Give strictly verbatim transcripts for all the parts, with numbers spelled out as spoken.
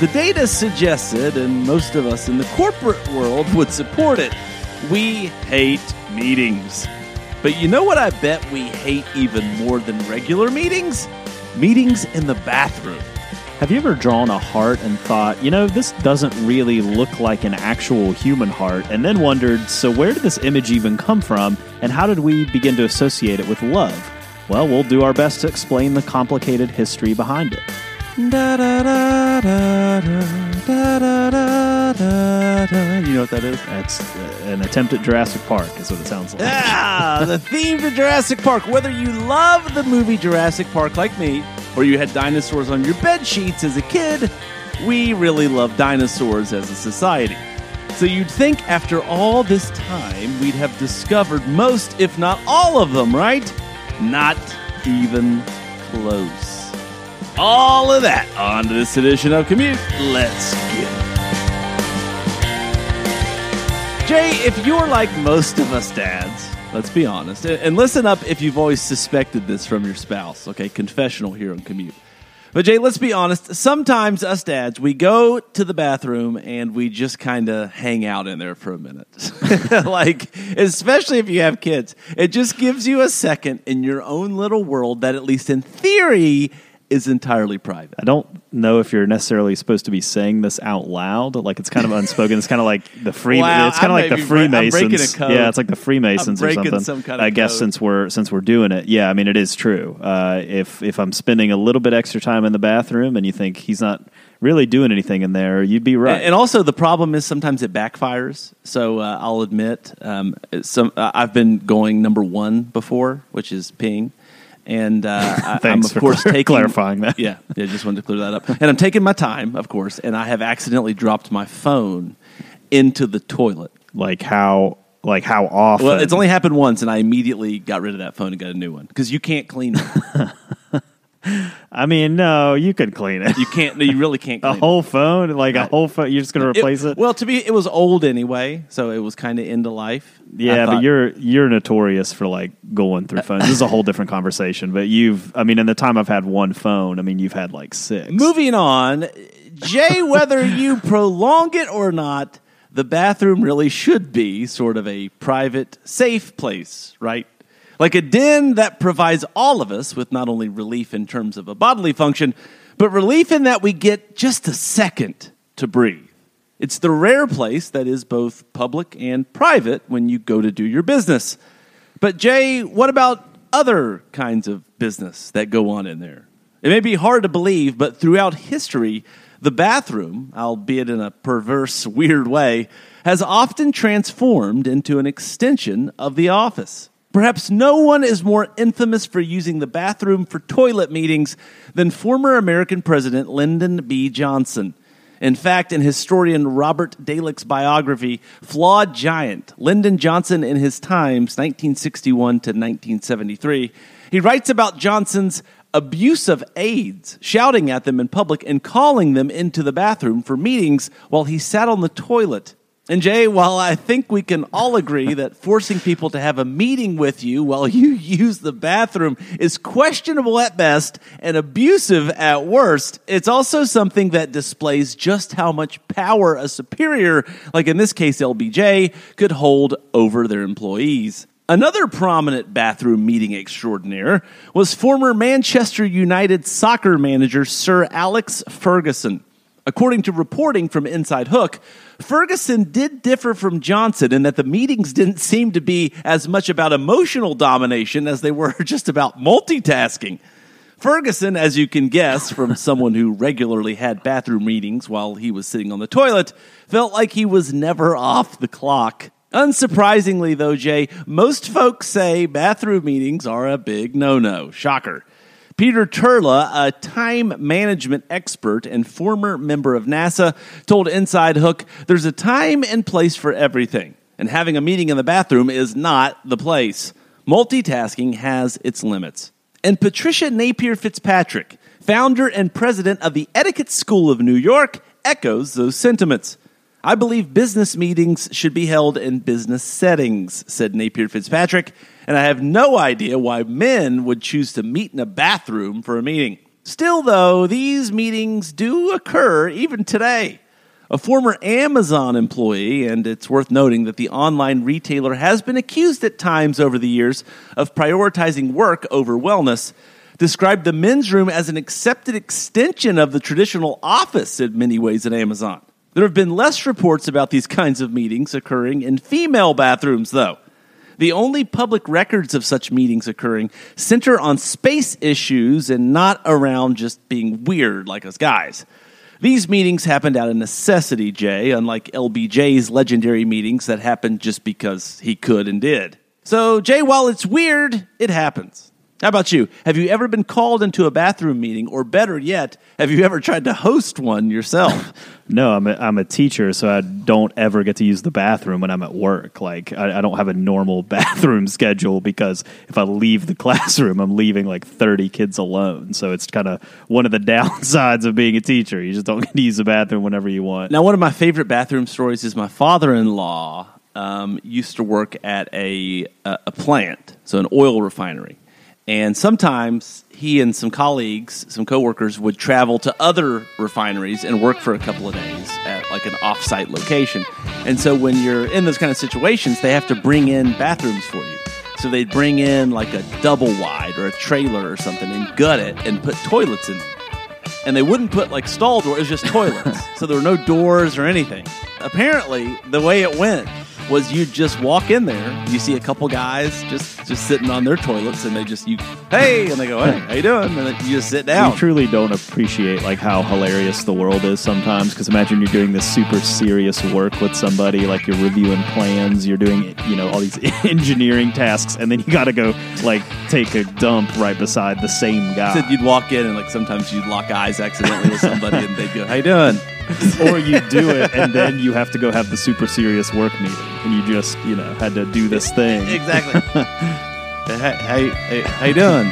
the data suggested, and most of us in the corporate world would support it, we hate meetings. But you know what I bet we hate even more than regular meetings? Meetings in the bathroom. Have you ever drawn a heart and thought, you know, this doesn't really look like an actual human heart, and then wondered, so where did this image even come from, and how did we begin to associate it with love? Well, we'll do our best to explain the complicated history behind it. Da, da, da, da, da, da, da, da, da. You know what that is? That's an attempt at Jurassic Park, is what it sounds like. Ah, the theme to Jurassic Park. Whether you love the movie Jurassic Park like me, or you had dinosaurs on your bed sheets as a kid, we really love dinosaurs as a society. So you'd think after all this time, we'd have discovered most, if not all of them, right? Not even close. All of that on to this edition of Commute. Let's get it. Jay, if you're like most of us dads, let's be honest, and listen up if you've always suspected this from your spouse, okay? Confessional here on Commute. But Jay, let's be honest, sometimes us dads, we go to the bathroom and we just kind of hang out in there for a minute. Like, especially if you have kids. It just gives you a second in your own little world that, at least in theory, is entirely private. I don't know if you're necessarily supposed to be saying this out loud. Like, it's kind of unspoken. It's kind of like the Free. Wow, it's kind of like the Freemasons. Bre- yeah, it's like the Freemasons or something. Some kind of I guess code. since we're since we're doing it, yeah. I mean, it is true. Uh, if if I'm spending a little bit extra time in the bathroom, and you think he's not really doing anything in there, you'd be right. And, and also, the problem is sometimes it backfires. So uh, I'll admit, um, some uh, I've been going number one before, which is peeing. And uh, I'm, of course, taking... clarifying that. Yeah, I yeah, just wanted to clear that up. And I'm taking my time, of course, and I have accidentally dropped my phone into the toilet. Like how like how often? Well, it's only happened once, and I immediately got rid of that phone and got a new one. Because you can't clean it. I mean, no, you could clean it. You can't. No, you really can't clean it. A whole it. phone? Like right. a whole phone? You're just going to replace it, it? Well, to me, it was old anyway, so it was kind of end of life. Yeah, I but thought, you're you're notorious for, like, going through phones. This is a whole different conversation, but you've, I mean, in the time I've had one phone, I mean, you've had, like, six. Moving on, Jay, whether you prolong it or not, the bathroom really should be sort of a private, safe place, right? Like a den that provides all of us with not only relief in terms of a bodily function, but relief in that we get just a second to breathe. It's the rare place that is both public and private when you go to do your business. But Jay, what about other kinds of business that go on in there? It may be hard to believe, but throughout history, the bathroom, albeit in a perverse, weird way, has often transformed into an extension of the office. Perhaps no one is more infamous for using the bathroom for toilet meetings than former American President Lyndon B. Johnson. In fact, in historian Robert Dalick's biography, Flawed Giant, Lyndon Johnson in His Times, nineteen sixty-one to nineteen seventy-three, he writes about Johnson's abuse of aides, shouting at them in public and calling them into the bathroom for meetings while he sat on the toilet. And Jay, while I think we can all agree that forcing people to have a meeting with you while you use the bathroom is questionable at best and abusive at worst, it's also something that displays just how much power a superior, like in this case L B J, could hold over their employees. Another prominent bathroom meeting extraordinaire was former Manchester United soccer manager Sir Alex Ferguson. According to reporting from Inside Hook, Ferguson did differ from Johnson in that the meetings didn't seem to be as much about emotional domination as they were just about multitasking. Ferguson, as you can guess from someone who regularly had bathroom meetings while he was sitting on the toilet, felt like he was never off the clock. Unsurprisingly, though, Jay, most folks say bathroom meetings are a big no-no. Shocker. Peter Turla, a time management expert and former member of NASA, told Inside Hook, "There's a time and place for everything, and having a meeting in the bathroom is not the place. Multitasking has its limits." And Patricia Napier Fitzpatrick, founder and president of the Etiquette School of New York, echoes those sentiments. "I believe business meetings should be held in business settings," said Napier Fitzpatrick, "and I have no idea why men would choose to meet in a bathroom for a meeting. Still, though, these meetings do occur even today." A former Amazon employee, and it's worth noting that the online retailer has been accused at times over the years of prioritizing work over wellness, described the men's room as an accepted extension of the traditional office in many ways at Amazon. There have been less reports about these kinds of meetings occurring in female bathrooms, though. The only public records of such meetings occurring center on space issues and not around just being weird like us guys. These meetings happened out of necessity, Jay, unlike L B J's legendary meetings that happened just because he could and did. So, Jay, while it's weird, it happens. How about you? Have you ever been called into a bathroom meeting, or better yet, have you ever tried to host one yourself? No, I'm a, I'm a teacher, so I don't ever get to use the bathroom when I'm at work. Like, I, I don't have a normal bathroom schedule because if I leave the classroom, I'm leaving like thirty kids alone. So it's kind of one of the downsides of being a teacher. You just don't get to use the bathroom whenever you want. Now, one of my favorite bathroom stories is my father-in-law um, used to work at a a, a plant, so an oil refinery. And sometimes he and some colleagues, some coworkers, would travel to other refineries and work for a couple of days at like an off-site location. And so when you're in those kind of situations, they have to bring in bathrooms for you. So they'd bring in like a double wide or a trailer or something and gut it and put toilets in them. And they wouldn't put like stall doors, it was just toilets. So there were no doors or anything. Apparently, the way it went was you just walk in there, you see a couple guys just, just sitting on their toilets, and they just, you, hey, and they go, hey, how you doing? And then you just sit down. We truly don't appreciate, like, how hilarious the world is sometimes, because imagine you're doing this super serious work with somebody, like, you're reviewing plans, you're doing, you know, all these engineering tasks, and then you gotta go, like, take a dump right beside the same guy. You said you'd walk in, and, like, sometimes you'd lock eyes accidentally with somebody, and they'd go, how you doing? Or you do it, and then you have to go have the super serious work meeting, and you just, you know, had to do this thing. Exactly. Hey, hey, hey, how you doing?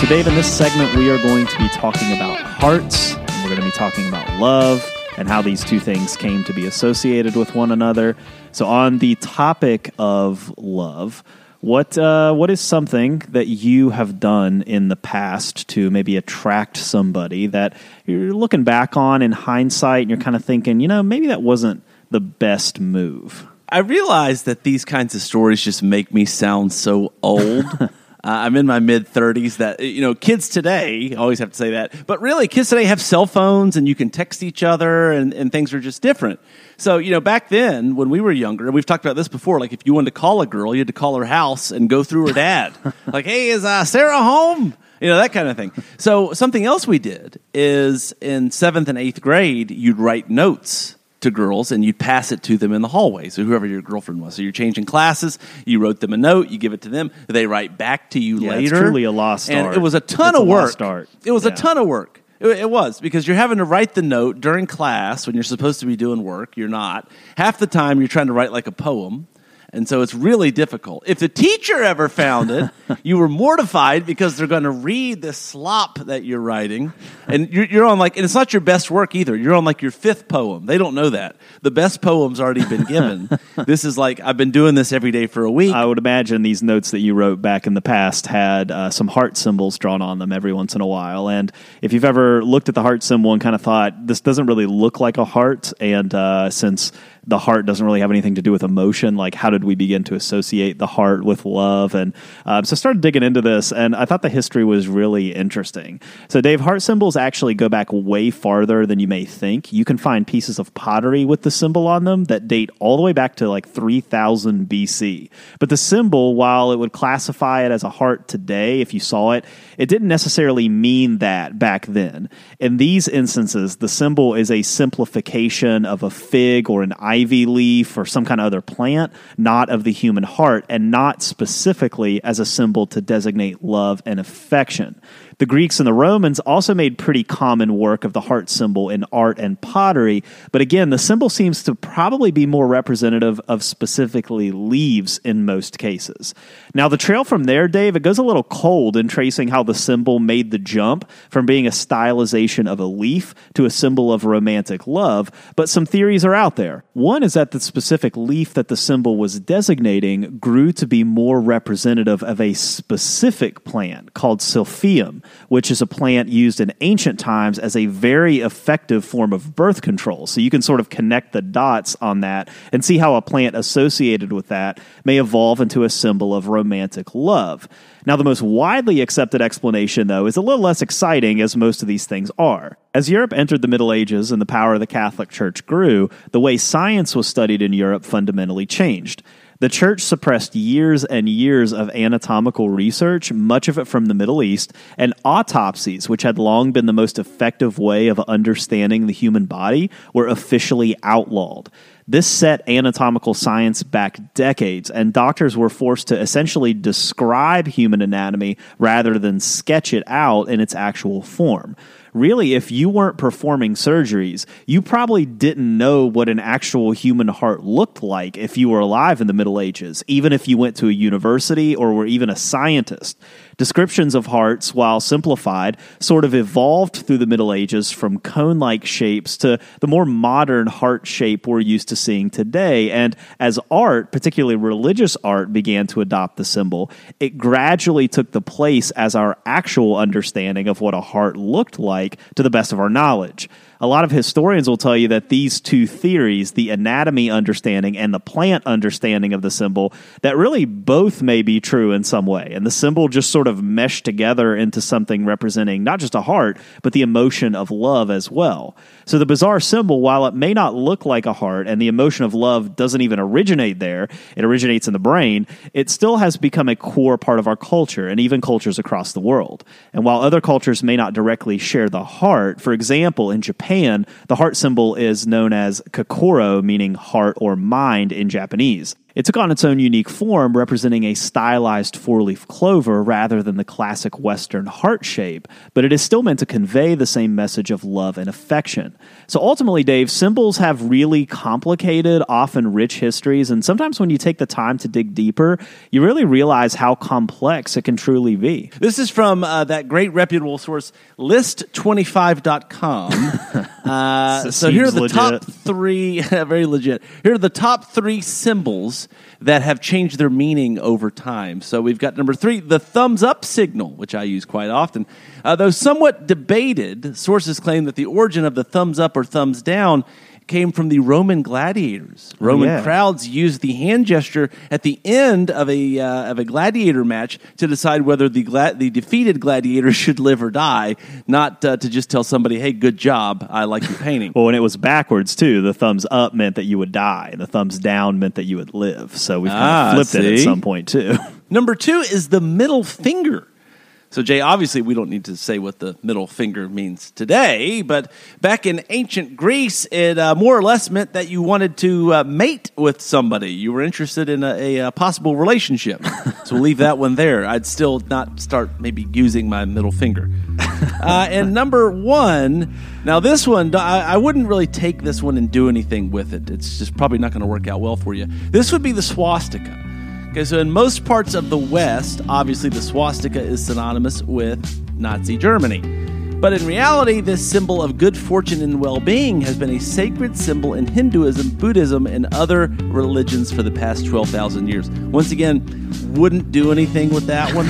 So, Dave, in this segment, we are going to be talking about hearts, and we're going to be talking about love, and how these two things came to be associated with one another. So, on the topic of love, What uh, what is something that you have done in the past to maybe attract somebody that you're looking back on in hindsight and you're kind of thinking, you know, maybe that wasn't the best move? I realize that these kinds of stories just make me sound so old. uh, I'm in my mid-thirties. That, you know, kids today, I always have to say that, but really kids today have cell phones and you can text each other and, and things are just different. So, you know, back then, when we were younger, and we've talked about this before, like, if you wanted to call a girl, you had to call her house and go through her dad. Like, hey, is uh, Sarah home? You know, that kind of thing. So, something else we did is in seventh and eighth grade, you'd write notes to girls, and you'd pass it to them in the hallway, so whoever your girlfriend was. So you're changing classes, you wrote them a note, you give it to them, they write back to you yeah, later. It's truly a lost and art. It was a ton it's of a work. Lost art. It was yeah. a ton of work. It was, because you're having to write the note during class when you're supposed to be doing work. You're not. Half the time, you're trying to write like a poem, and so it's really difficult. If the teacher ever found it, you were mortified because they're going to read the slop that you're writing, and you're, you're on like, and it's not your best work either. You're on like your fifth poem. They don't know that. The best poem's already been given. This is like, I've been doing this every day for a week. I would imagine these notes that you wrote back in the past had uh, some heart symbols drawn on them every once in a while, and if you've ever looked at the heart symbol and kind of thought, this doesn't really look like a heart, and uh, since the heart doesn't really have anything to do with emotion, like, how did we begin to associate the heart with love? And um, so I started digging into this, and I thought the history was really interesting. So, Dave, heart symbols actually go back way farther than you may think. You can find pieces of pottery with the symbol on them that date all the way back to like three thousand B C. But the symbol, while it would classify it as a heart today, if you saw it, it didn't necessarily mean that back then. In these instances, the symbol is a simplification of a fig or an eye ivy leaf or some kind of other plant, not of the human heart, and not specifically as a symbol to designate love and affection. The Greeks and the Romans also made pretty common work of the heart symbol in art and pottery, but again, the symbol seems to probably be more representative of specifically leaves in most cases. Now, the trail from there, Dave, it goes a little cold in tracing how the symbol made the jump from being a stylization of a leaf to a symbol of romantic love, but some theories are out there. One is that the specific leaf that the symbol was designating grew to be more representative of a specific plant called sylphium, which is a plant used in ancient times as a very effective form of birth control. So you can sort of connect the dots on that and see how a plant associated with that may evolve into a symbol of romantic love. Now, the most widely accepted explanation, though, is a little less exciting, as most of these things are. As Europe entered the Middle Ages and the power of the Catholic Church grew, the way science was studied in Europe fundamentally changed. The church suppressed years and years of anatomical research, much of it from the Middle East, and autopsies, which had long been the most effective way of understanding the human body, were officially outlawed. This set anatomical science back decades, and doctors were forced to essentially describe human anatomy rather than sketch it out in its actual form. Really, if you weren't performing surgeries, you probably didn't know what an actual human heart looked like if you were alive in the Middle Ages, even if you went to a university or were even a scientist. Descriptions of hearts, while simplified, sort of evolved through the Middle Ages from cone-like shapes to the more modern heart shape we're used to seeing today. And as art, particularly religious art, began to adopt the symbol, it gradually took the place as our actual understanding of what a heart looked like to the best of our knowledge. A lot of historians will tell you that these two theories, the anatomy understanding and the plant understanding of the symbol, that really both may be true in some way. And the symbol just sort of meshed together into something representing not just a heart, but the emotion of love as well. So the bizarre symbol, while it may not look like a heart, and the emotion of love doesn't even originate there, it originates in the brain, it still has become a core part of our culture and even cultures across the world. And while other cultures may not directly share the heart, for example, in Japan, Japan, the heart symbol is known as kokoro, meaning heart or mind in Japanese. It took on its own unique form, representing a stylized four-leaf clover rather than the classic Western heart shape, but it is still meant to convey the same message of love and affection. So ultimately, Dave, symbols have really complicated, often rich histories, and sometimes when you take the time to dig deeper, you really realize how complex it can truly be. This is from uh, that great reputable source, list twenty-five dot com. uh, so so here are the legit. top three, very legit, here are the top three symbols that have changed their meaning over time. So we've got number three, the thumbs up signal, which I use quite often. Uh, though somewhat debated, sources claim that the origin of the thumbs up or thumbs down came from the Roman gladiators. Roman yeah. crowds used the hand gesture at the end of a uh, of a gladiator match to decide whether the gla- the defeated gladiator should live or die, not uh, to just tell somebody, "Hey, good job, I like your painting." Well, and it was backwards too. The thumbs up meant that you would die, and the thumbs down meant that you would live. So we've ah, kind of flipped see? it at some point too. Number two is the middle finger. So, Jay, obviously we don't need to say what the middle finger means today, but back in ancient Greece, it uh, more or less meant that you wanted to uh, mate with somebody. You were interested in a, a, a possible relationship. So we'll leave that one there. I'd still not start maybe using my middle finger. Uh, and number one, now this one, I, I wouldn't really take this one and do anything with it. It's just probably not going to work out well for you. This would be the swastika. Okay, so in most parts of the West, obviously the swastika is synonymous with Nazi Germany. But in reality, this symbol of good fortune and well-being has been a sacred symbol in Hinduism, Buddhism, and other religions for the past twelve thousand years. Once again, wouldn't do anything with that one.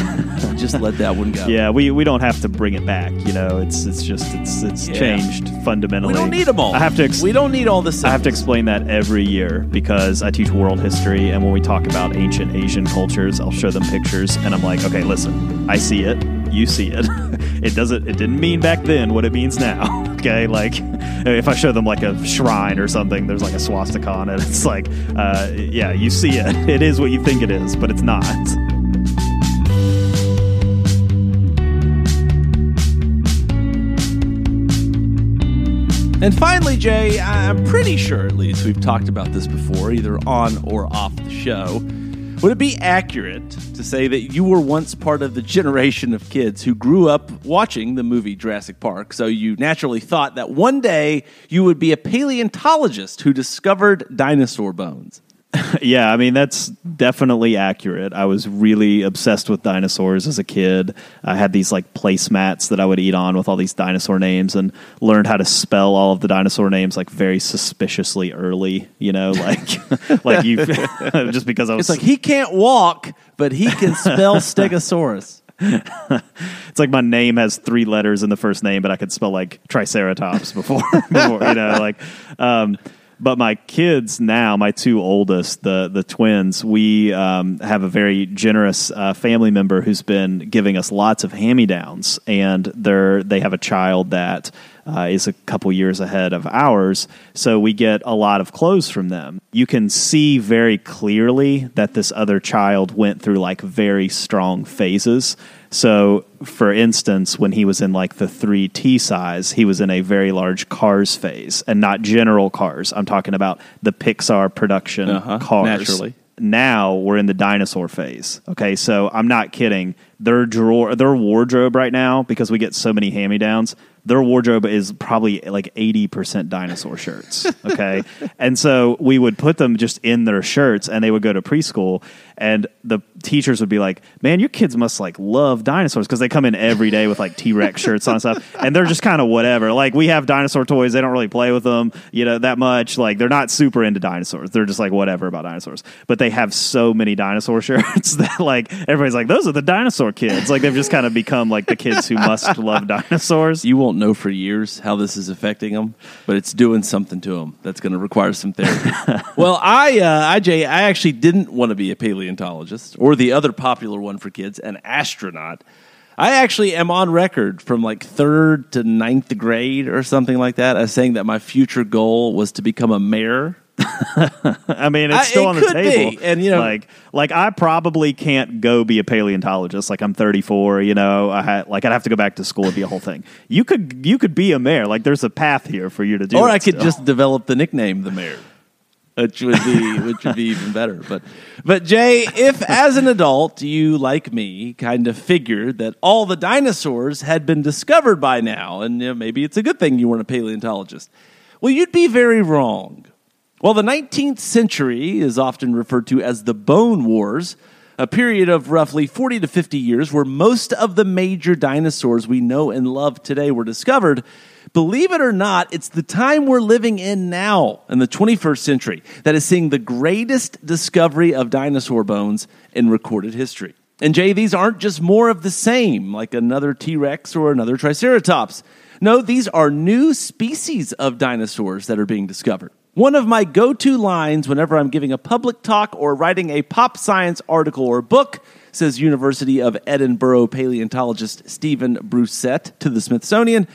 Just let that one go. Yeah, we, we don't have to bring it back. You know, it's it's just it's it's yeah. changed fundamentally. We don't need them all. I have to. Ex- we don't need all the symbols. I have to explain that every year because I teach world history, and when we talk about ancient Asian cultures, I'll show them pictures, and I'm like, okay, listen, I see it. You see it. It doesn't. It didn't mean back then what it means now. Okay, like if I show them like a shrine or something, there's like a swastika on it. It's like, uh, yeah, you see it. It is what you think it is, but it's not. And finally, Jay, I'm pretty sure at least we've talked about this before, either on or off the show. Would it be accurate to say that you were once part of the generation of kids who grew up watching the movie Jurassic Park, so you naturally thought that one day you would be a paleontologist who discovered dinosaur bones? Yeah, I mean, that's definitely accurate. I was really obsessed with dinosaurs as a kid. I had these like placemats that I would eat on with all these dinosaur names and learned how to spell all of the dinosaur names like very suspiciously early, you know, like like you just because I was It's like he can't walk, but he can spell stegosaurus. It's like my name has three letters in the first name, but I could spell like triceratops before, before you know, like um But my kids now, my two oldest, the the twins, we um, have a very generous uh, family member who's been giving us lots of hand-me-downs, and they're they have a child that uh, is a couple years ahead of ours, so we get a lot of clothes from them. You can see very clearly that this other child went through like very strong phases. So, for instance, when he was in like the three T size, he was in a very large Cars phase, and not general Cars. I'm talking about the Pixar production uh-huh, Cars. Naturally. Now we're in the dinosaur phase. Okay, so I'm not kidding. Their drawer, their wardrobe right now, because we get so many hand-me-downs, their wardrobe is probably like eighty percent dinosaur shirts, okay? And so we would put them just in their shirts, and they would go to preschool, and the teachers would be like, man, your kids must like love dinosaurs, because they come in every day with like T-Rex shirts on and stuff, and they're just kind of whatever. Like, we have dinosaur toys, they don't really play with them, you know, that much. Like, they're not super into dinosaurs. They're just like whatever about dinosaurs. But they have so many dinosaur shirts that like, everybody's like, those are the dinosaur kids. Like, they've just kind of become like the kids who must love dinosaurs. You won't know for years how this is affecting them, but it's doing something to them that's going to require some therapy. Well, I, uh, I, Jay, I actually didn't want to be a paleontologist or the other popular one for kids, an astronaut. I actually am on record from like third to ninth grade or something like that as saying that my future goal was to become a mayor. I mean, it's still I, it on the table, be. And you know, like, like I probably can't go be a paleontologist. Like, I'm thirty-four, you know, I had, like I'd have to go back to school and be a whole thing. You could, you could be a mayor. Like, there's a path here for you to do. Or I could still. just develop the nickname the mayor, which would be, which would be even better. But, but Jay, if as an adult you like me kind of figured that all the dinosaurs had been discovered by now, and you know, maybe it's a good thing you weren't a paleontologist, well, you'd be very wrong. Well, the nineteenth century is often referred to as the Bone Wars, a period of roughly forty to fifty years where most of the major dinosaurs we know and love today were discovered. Believe it or not, it's the time we're living in now, in the twenty-first century, that is seeing the greatest discovery of dinosaur bones in recorded history. And Jay, these aren't just more of the same, like another T-Rex or another Triceratops. No, these are new species of dinosaurs that are being discovered. One of my go-to lines whenever I'm giving a public talk or writing a pop science article or book, says University of Edinburgh paleontologist Stephen Brusatte to the Smithsonian,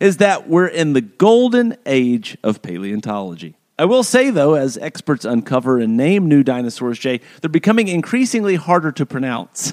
is that we're in the golden age of paleontology. I will say, though, as experts uncover and name new dinosaurs, Jay, they're becoming increasingly harder to pronounce.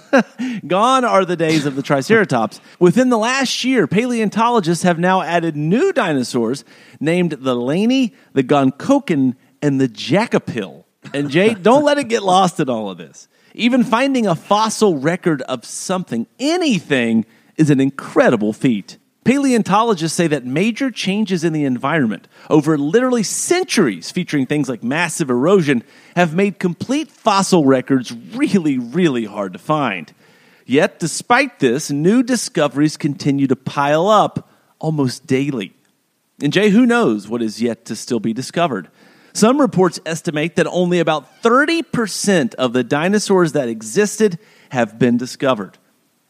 Gone are the days of the Triceratops. Within the last year, paleontologists have now added new dinosaurs named the Laney, the Goncokin, and the Jackapil. And Jay, don't let it get lost in all of this. Even finding a fossil record of something, anything, is an incredible feat. Paleontologists say that major changes in the environment over literally centuries, featuring things like massive erosion, have made complete fossil records really, really hard to find. Yet, despite this, new discoveries continue to pile up almost daily. And Jay, who knows what is yet to still be discovered? Some reports estimate that only about thirty percent of the dinosaurs that existed have been discovered.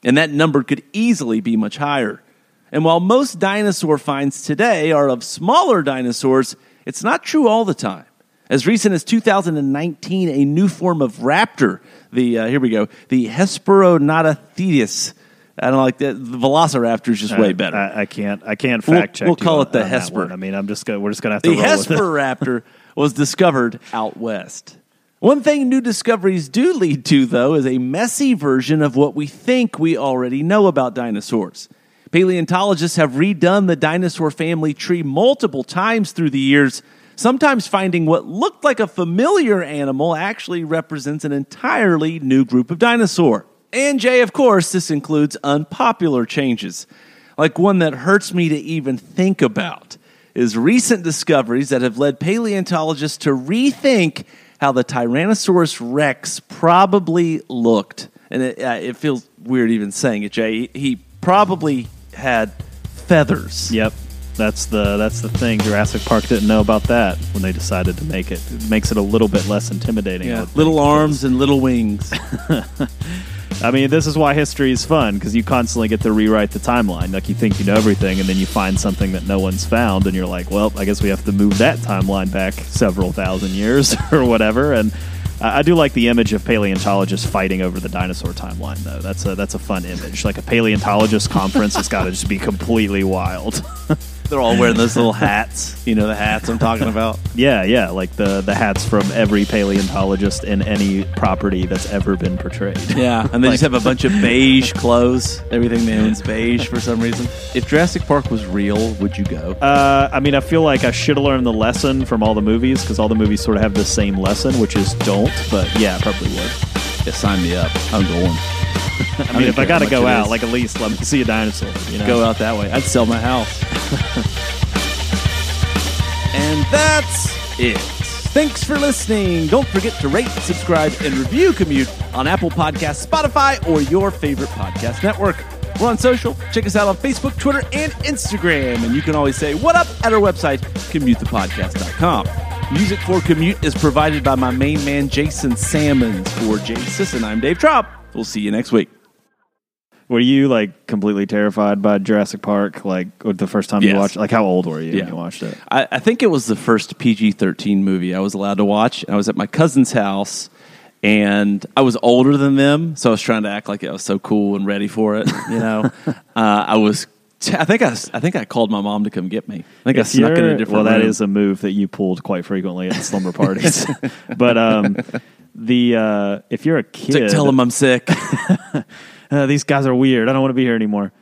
And that number could easily be much higher. And while most dinosaur finds today are of smaller dinosaurs, it's not true all the time. As recent as two thousand nineteen, a new form of raptor, the uh, here we go, the Hesperonatothetys. I don't like that. The Velociraptor is just I, way better. I, I can't. I can't fact check. We'll, we'll call on, it the Hesper. I mean, I'm just gonna, we're just going to have to. The roll Hesperoraptor with it. Was discovered out west. One thing new discoveries do lead to, though, is a messy version of what we think we already know about dinosaurs. Paleontologists have redone the dinosaur family tree multiple times through the years, sometimes finding what looked like a familiar animal actually represents an entirely new group of dinosaur. And Jay, of course, this includes unpopular changes, like one that hurts me to even think about, is recent discoveries that have led paleontologists to rethink how the Tyrannosaurus Rex probably looked. And it, uh, it feels weird even saying it, Jay. He probably had feathers. Yep. That's the that's the thing. Jurassic Park didn't know about that when they decided to make it. It makes it a little bit less intimidating. Yeah, little arms and little wings. I mean, this is why history is fun, because you constantly get to rewrite the timeline. Like, you think you know everything, and then you find something that no one's found, and you're like, well, I guess we have to move that timeline back several thousand years or whatever. And I do like the image of paleontologists fighting over the dinosaur timeline, though. That's a that's a fun image. Like, a paleontologist conference has got to just be completely wild. They're all wearing those little hats. You know the hats I'm talking about? Yeah, yeah, like the, the hats from every paleontologist in any property that's ever been portrayed. Yeah, and they like, just have a bunch of beige clothes. Everything they own is beige for some reason. If Jurassic Park was real, would you go? Uh, I mean, I feel like I should have learned the lesson from all the movies, because all the movies sort of have the same lesson, which is don't, but yeah, I probably would. Yeah, sign me up. I'm going. I mean, I if I gotta go out, is. like at least let me see a dinosaur. You know? Go out that way. I'd sell my house. And that's it. Thanks for listening. Don't forget to rate, subscribe, and review Commute on Apple Podcasts, Spotify, or your favorite podcast network. We're on social. Check us out on Facebook, Twitter, and Instagram. And you can always say what up at our website, commute the podcast dot com. Music for Commute is provided by my main man, Jason Salmons. For Jay Sisson, I'm Dave Traub. We'll see you next week. Were you, like, completely terrified by Jurassic Park, like, the first time yes. you watched it? Like, how old were you yeah. when you watched it? I, I think it was the first P G thirteen movie I was allowed to watch. I was at my cousin's house, and I was older than them, so I was trying to act like I was so cool and ready for it, you know? uh, I was... I think I, I think I called my mom to come get me. I think if I snuck in a different Well, room. That is a move that you pulled quite frequently at slumber parties. But um, the uh, if you're a kid... It's like, tell them I'm sick. uh, these guys are weird. I don't want to be here anymore.